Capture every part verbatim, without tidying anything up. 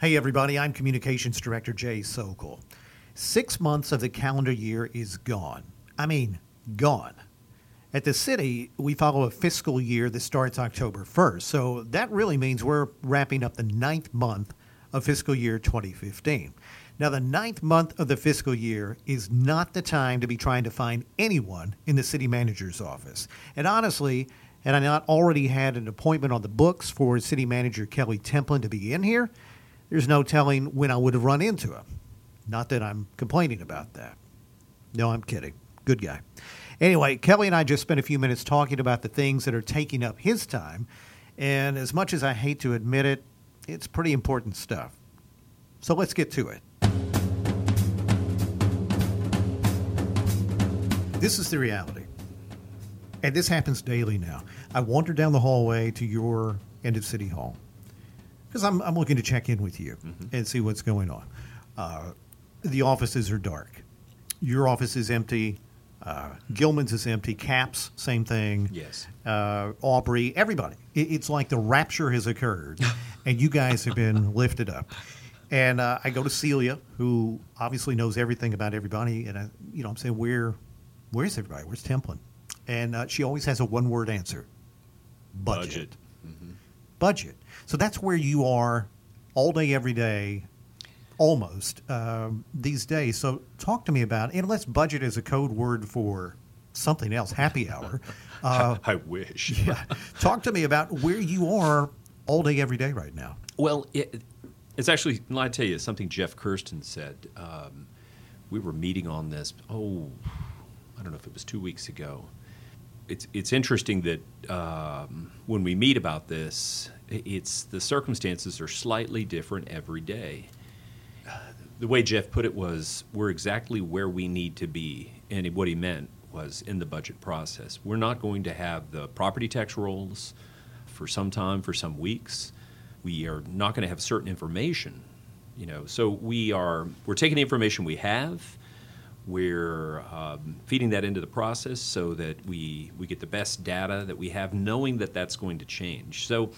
Hey everybody, I'm Communications Director Jay Socol. Six months of the calendar year is gone. I mean, gone. At the city, we follow a fiscal year that starts October first, so that really means we're wrapping up the ninth month of fiscal year twenty fifteen. Now, the ninth month of the fiscal year is not the time to be trying to find anyone in the city manager's office. And honestly, had I not already had an appointment on the books for City Manager Kelly Templin to be in here, there's no telling when I would have run into him. Not that I'm complaining about that. No, I'm kidding. Good guy. Anyway, Kelly and I just spent a few minutes talking about the things that are taking up his time, and as much as I hate to admit it, it's pretty important stuff. So let's get to it. This is the reality, and this happens daily now. I wander down the hallway to your end of City Hall because I'm, I'm looking to check in with you mm-hmm. and see what's going on. Uh, the offices are dark. Your office is empty. Uh, Gilman's is empty. Caps, same thing. Yes. Uh, Aubrey, everybody. It, it's like the rapture has occurred, and you guys have been lifted up. And uh, I go to Celia, who obviously knows everything about everybody. And I, you know, I'm saying, where, where's everybody? Where's Templin? And uh, she always has a one-word answer: budget. Budget. Mm-hmm. Budget. So that's where you are, all day, every day. Almost um, these days. So talk to me about, and let's budget as a code word for something else, happy hour. Uh, I wish. Yeah. Talk to me about where you are all day, every day right now. Well, it, it's actually, I'll tell you, it's something Jeff Kirsten said. Um, we were meeting on this, oh, I don't know if it was two weeks ago. It's it's interesting that um, when we meet about this, it's the circumstances are slightly different every day. The way Jeff put it was, we're exactly where we need to be. And what he meant was in the budget process. We're not going to have the property tax rolls for some time, for some weeks. We are not going to have certain information, you know. So we are, we're taking the information we have. We're um, feeding that into the process so that we, we get the best data that we have, knowing that that's going to change. So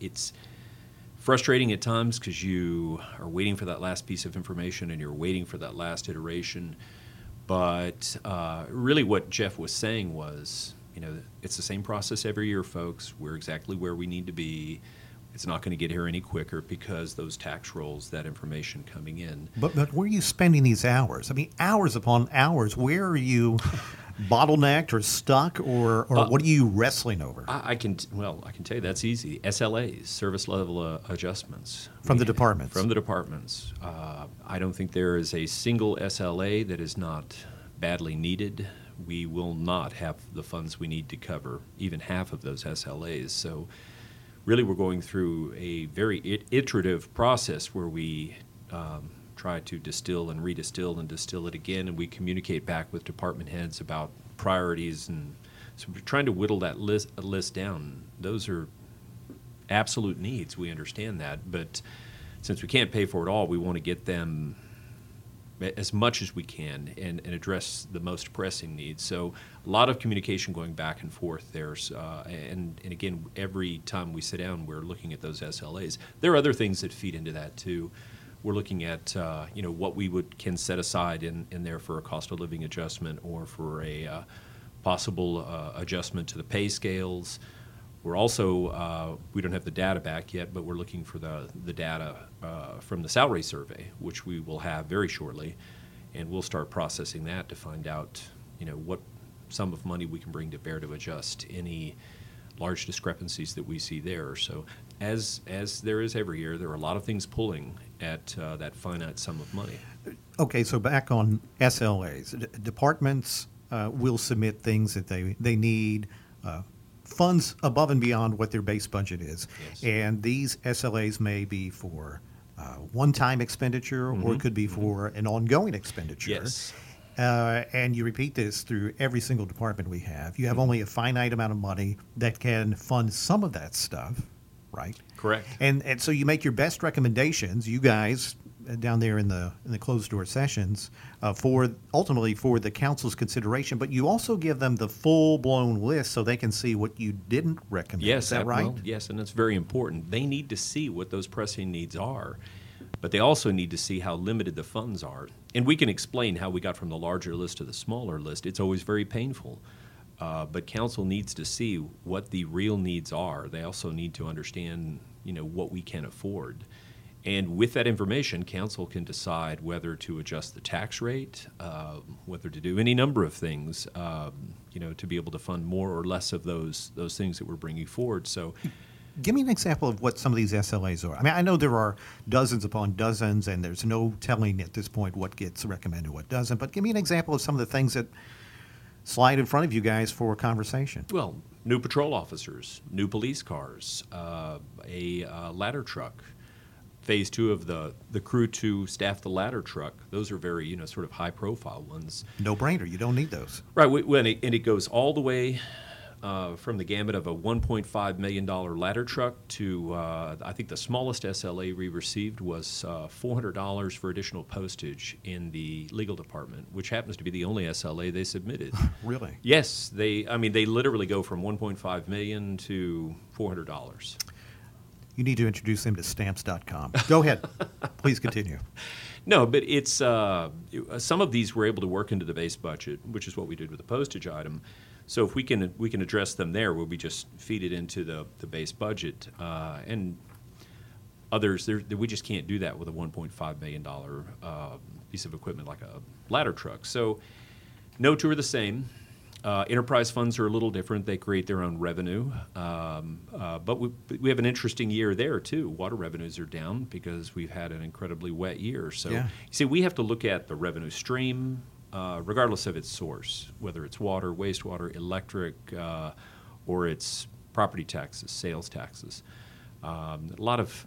it's frustrating at times because you are waiting for that last piece of information and you're waiting for that last iteration. But uh, really what Jeff was saying was, you know, it's the same process every year, folks. We're exactly where we need to be. It's not going to get here any quicker because those tax rolls, that information coming in. But, but where are you spending these hours? I mean, hours upon hours. Where are you bottlenecked or stuck, or, or uh, what are you wrestling over? I, I can well, I can tell you that's easy. S L As, service level uh, adjustments from we, the departments. From the departments. Uh, I don't think there is a single S L A that is not badly needed. We will not have the funds we need to cover even half of those S L As. So, really, we're going through a very it- iterative process where we. Um, try to distill and redistill and distill it again, and we communicate back with department heads about priorities, and so we're trying to whittle that list list down. Those are absolute needs. We understand that, but since we can't pay for it all, we want to get them as much as we can and, and address the most pressing needs. So a lot of communication going back and forth there. Uh, and, and again, every time we sit down, we're looking at those S L As. There are other things that feed into that too. We're looking at uh, you know what we would can set aside in, in there for a cost of living adjustment or for a uh, possible uh, adjustment to the pay scales. We're also uh, we don't have the data back yet, but we're looking for the the data uh, from the salary survey, which we will have very shortly, and we'll start processing that to find out you know what sum of money we can bring to bear to adjust any large discrepancies that we see there. So as as there is every year, there are a lot of things pulling at uh, that finite sum of money. Okay, so back on S L As. D- departments uh, will submit things that they, they need, uh, funds above and beyond what their base budget is. Yes. And these S L As may be for uh, one-time expenditure mm-hmm. or it could be mm-hmm. for an ongoing expenditure. Yes. Uh, and you repeat this through every single department we have. You have only a finite amount of money that can fund some of that stuff, right? Correct. And and so you make your best recommendations, you guys down there in the in the closed door sessions, uh, for ultimately for the council's consideration. But you also give them the full blown list so they can see what you didn't recommend. Yes, is that right? Well, yes, and that's very important. They need to see what those pressing needs are. but they also need to see how limited the funds are. And we can explain how we got from the larger list to the smaller list. It's always very painful. Uh, but council needs to see what the real needs are. They also need to understand, you know, what we can afford. And with that information, council can decide whether to adjust the tax rate, uh, whether to do any number of things, uh, you know, to be able to fund more or less of those those things that we're bringing forward. So, give me an example of what some of these S L As are. I mean, I know there are dozens upon dozens, and there's no telling at this point what gets recommended, what doesn't. But give me an example of some of the things that slide in front of you guys for conversation. Well, new patrol officers, new police cars, uh, a uh, ladder truck. Phase two of the, the crew to staff the ladder truck, those are very, you know, sort of high-profile ones. No-brainer. You don't need those. Right, we, when it, and it goes all the way uh, from the gamut of a one point five million dollars ladder truck to, uh, I think the smallest S L A we received was uh, four hundred dollars for additional postage in the legal department, which happens to be the only S L A they submitted. Really? Yes. They. I mean, they literally go from one point five million dollars to four hundred dollars. You need to introduce him to Stamps dot com. Go ahead. Please continue. No, but it's uh, some of these we're able to work into the base budget, which is what we did with the postage item. So if we can we can address them there, we'll be just feed it into the, the base budget. Uh, and others, we just can't do that with a one point five million dollars uh, piece of equipment like a ladder truck. So no two are the same. Uh, enterprise funds are a little different. They create their own revenue. Um, uh, but we, we have an interesting year there, too. Water revenues are down because we've had an incredibly wet year. So, yeah. You see, we have to look at the revenue stream, uh, regardless of its source, whether it's water, wastewater, electric, uh, or it's property taxes, sales taxes. Um, a lot of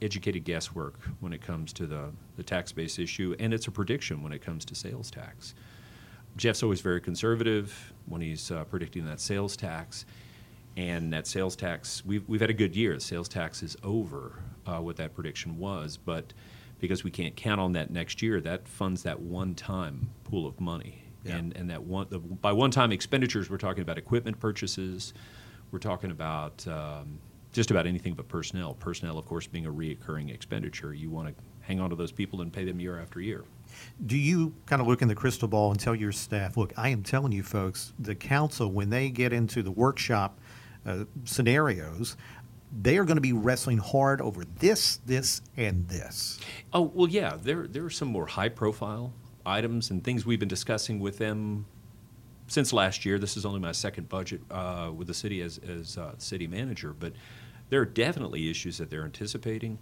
educated guesswork when it comes to the, the tax base issue, and it's a prediction when it comes to sales tax. Jeff's always very conservative when he's uh, predicting that sales tax, and that sales tax, we've, we've had a good year. The sales tax is over uh, what that prediction was, but because we can't count on that next year, that funds that one-time pool of money. Yeah. And and that one the, by one-time expenditures, we're talking about equipment purchases, we're talking about um, just about anything but personnel. Personnel, of course, being a reoccurring expenditure. You want to hang on to those people and pay them year after year. Do you kind of look in the crystal ball and tell your staff, look, I am telling you folks, the council, when they get into the workshop uh, scenarios, they are going to be wrestling hard over this, this, and this. Oh, well, yeah, there, there are some more high-profile items and things we've been discussing with them since last year. This is only my second budget uh, with the city as, as uh, city manager, but there are definitely issues that they're anticipating.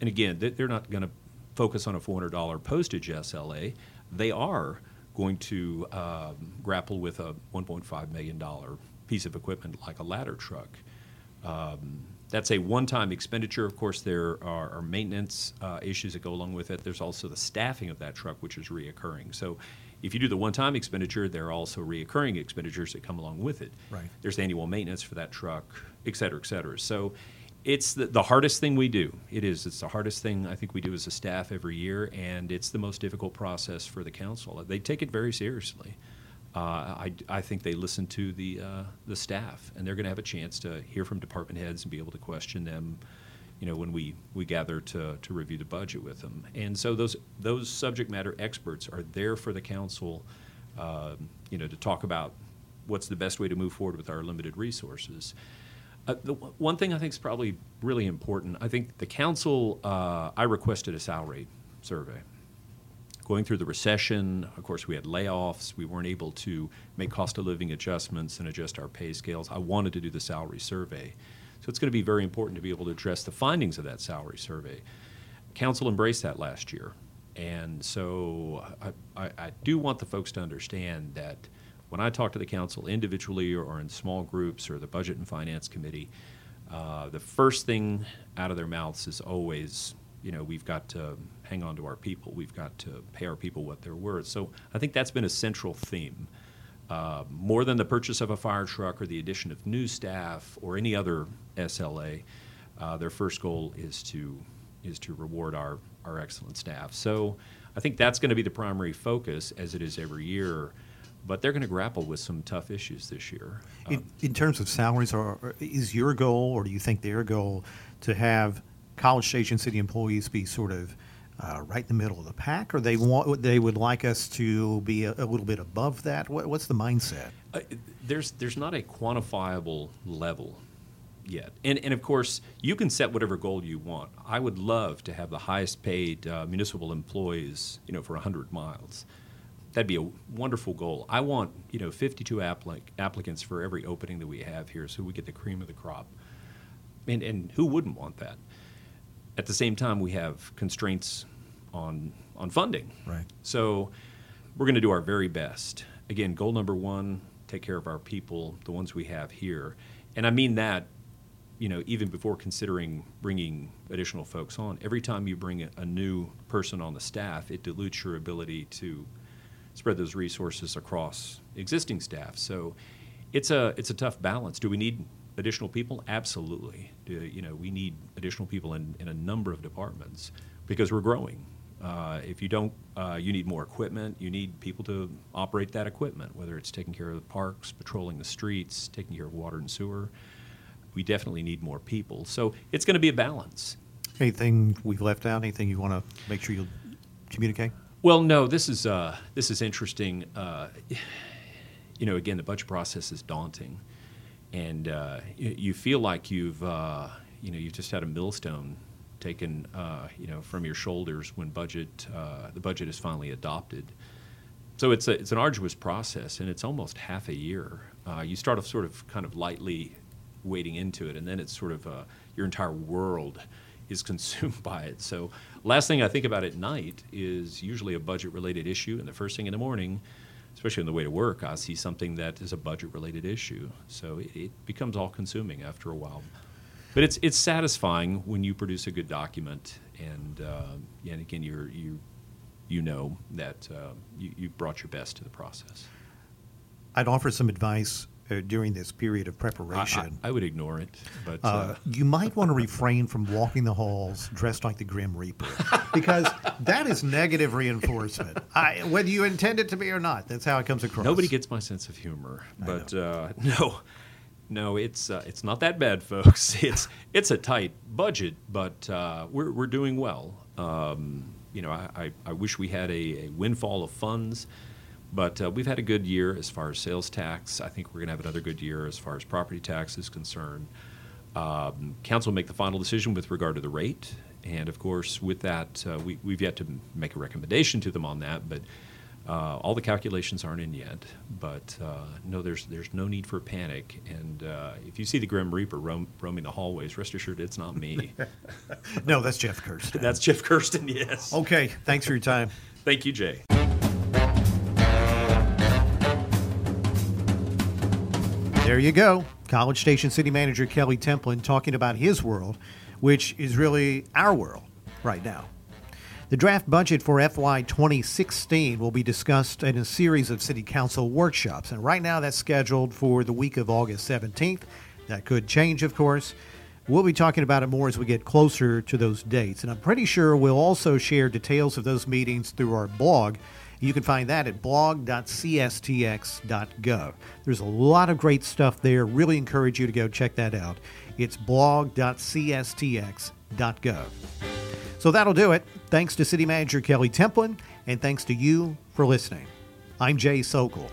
And again, they're not going to focus on a four hundred dollars postage S L A, they are going to um, grapple with a one point five million dollars piece of equipment like a ladder truck. Um, that's a one-time expenditure. Of course, there are, are maintenance uh, issues that go along with it. There's also the staffing of that truck, which is reoccurring. So if you do the one-time expenditure, there are also reoccurring expenditures that come along with it. Right. There's annual maintenance for that truck, et cetera, et cetera. So It's the, the hardest thing we do. It is. It's the hardest thing I think we do as a staff every year, and it's the most difficult process for the council. They take it very seriously. Uh, I, I think they listen to the uh, the staff, and they're going to have a chance to hear from department heads and be able to question them, you know, when we, we gather to, to review the budget with them. And so those those subject matter experts are there for the council, uh, you know, to talk about what's the best way to move forward with our limited resources. Uh, the w- one thing I think is probably really important, I think the council, uh, I requested a salary survey. Going through the recession, of course, we had layoffs. We weren't able to make cost of living adjustments and adjust our pay scales. I wanted to do the salary survey. So it's going to be very important to be able to address the findings of that salary survey. Council embraced that last year. And so I, I, I do want the folks to understand that when I talk to the council individually or in small groups or the Budget and Finance Committee, uh, the first thing out of their mouths is always, you know, we've got to hang on to our people. We've got to pay our people what they're worth. So I think that's been a central theme. Uh, more than the purchase of a fire truck or the addition of new staff or any other S L A, uh, their first goal is to is to reward our, our excellent staff. So I think that's going to be the primary focus, as it is every year. But they're going to grapple with some tough issues this year. Um, in, in terms of salaries, are, is your goal, or do you think their goal, to have College Station city employees be sort of uh, right in the middle of the pack, or they want they would like us to be a, a little bit above that? What, what's the mindset? Uh, there's there's not a quantifiable level yet, and and of course you can set whatever goal you want. I would love to have the highest paid uh, municipal employees, you know, for one hundred miles. That'd be a wonderful goal. I want, you know, fifty-two applic- applicants for every opening that we have here, so we get the cream of the crop. And and who wouldn't want that? At the same time, we have constraints on on funding. Right. So we're going to do our very best. Again, goal number one: take care of our people, the ones we have here. And I mean that, you know, even before considering bringing additional folks on. Every time you bring a, a new person on the staff, it dilutes your ability to spread those resources across existing staff. So it's a it's a tough balance. Do we need additional people? Absolutely. Do, you know, we need additional people in, in a number of departments because we're growing. Uh, if you don't, uh, you need more equipment. You need people to operate that equipment, whether it's taking care of the parks, patrolling the streets, taking care of water and sewer. We definitely need more people. So it's going to be a balance. Anything we've left out? Anything you want to make sure you communicate? Well, no, this is uh, this is interesting. Uh, you know, again, the budget process is daunting, and uh, you, you feel like you've uh, you know you've just had a millstone taken uh, you know from your shoulders when budget uh, the budget is finally adopted. So it's a it's an arduous process, and it's almost half a year. Uh, you start off sort of kind of lightly wading into it, and then it's sort of uh, your entire world is consumed by it. So last thing I think about at night is usually a budget-related issue, and the first thing in the morning, especially on the way to work, I see something that is a budget-related issue. So it, it becomes all-consuming after a while. But it's it's satisfying when you produce a good document, and uh, and again, you're, you you know that uh, you, you brought your best to the process. I'd offer some advice Uh, during this period of preparation. I, I, I would ignore it. But uh, uh, you might want to refrain from walking the halls dressed like the Grim Reaper, because that is negative reinforcement, I, whether you intend it to be or not. That's how it comes across. Nobody gets my sense of humor. But uh, no, no, it's uh, it's not that bad, folks. It's it's a tight budget, but uh, we're we're doing well. Um, you know, I, I, I wish we had a, a windfall of funds. But uh, we've had a good year as far as sales tax. I think we're going to have another good year as far as property tax is concerned. Um, council will make the final decision with regard to the rate. And, of course, with that, uh, we, we've yet to make a recommendation to them on that. But uh, all the calculations aren't in yet. But, uh, no, there's there's no need for panic. And uh, if you see the Grim Reaper roam, roaming the hallways, rest assured it's not me. No, that's Jeff Kirsten. That's Jeff Kirsten, yes. Okay, thanks for your time. Thank you, Jay. There you go. College Station City Manager Kelly Templin talking about his world, which is really our world right now. The draft budget for F Y twenty sixteen will be discussed in a series of City Council workshops. And right now that's scheduled for the week of August seventeenth. That could change, of course. We'll be talking about it more as we get closer to those dates. And I'm pretty sure we'll also share details of those meetings through our blog. You can find that at blog dot c s t x dot gov. There's a lot of great stuff there. Really encourage you to go check that out. It's blog dot c s t x dot gov. So that'll do it. Thanks to City Manager Kelly Templin, and thanks to you for listening. I'm Jay Socol.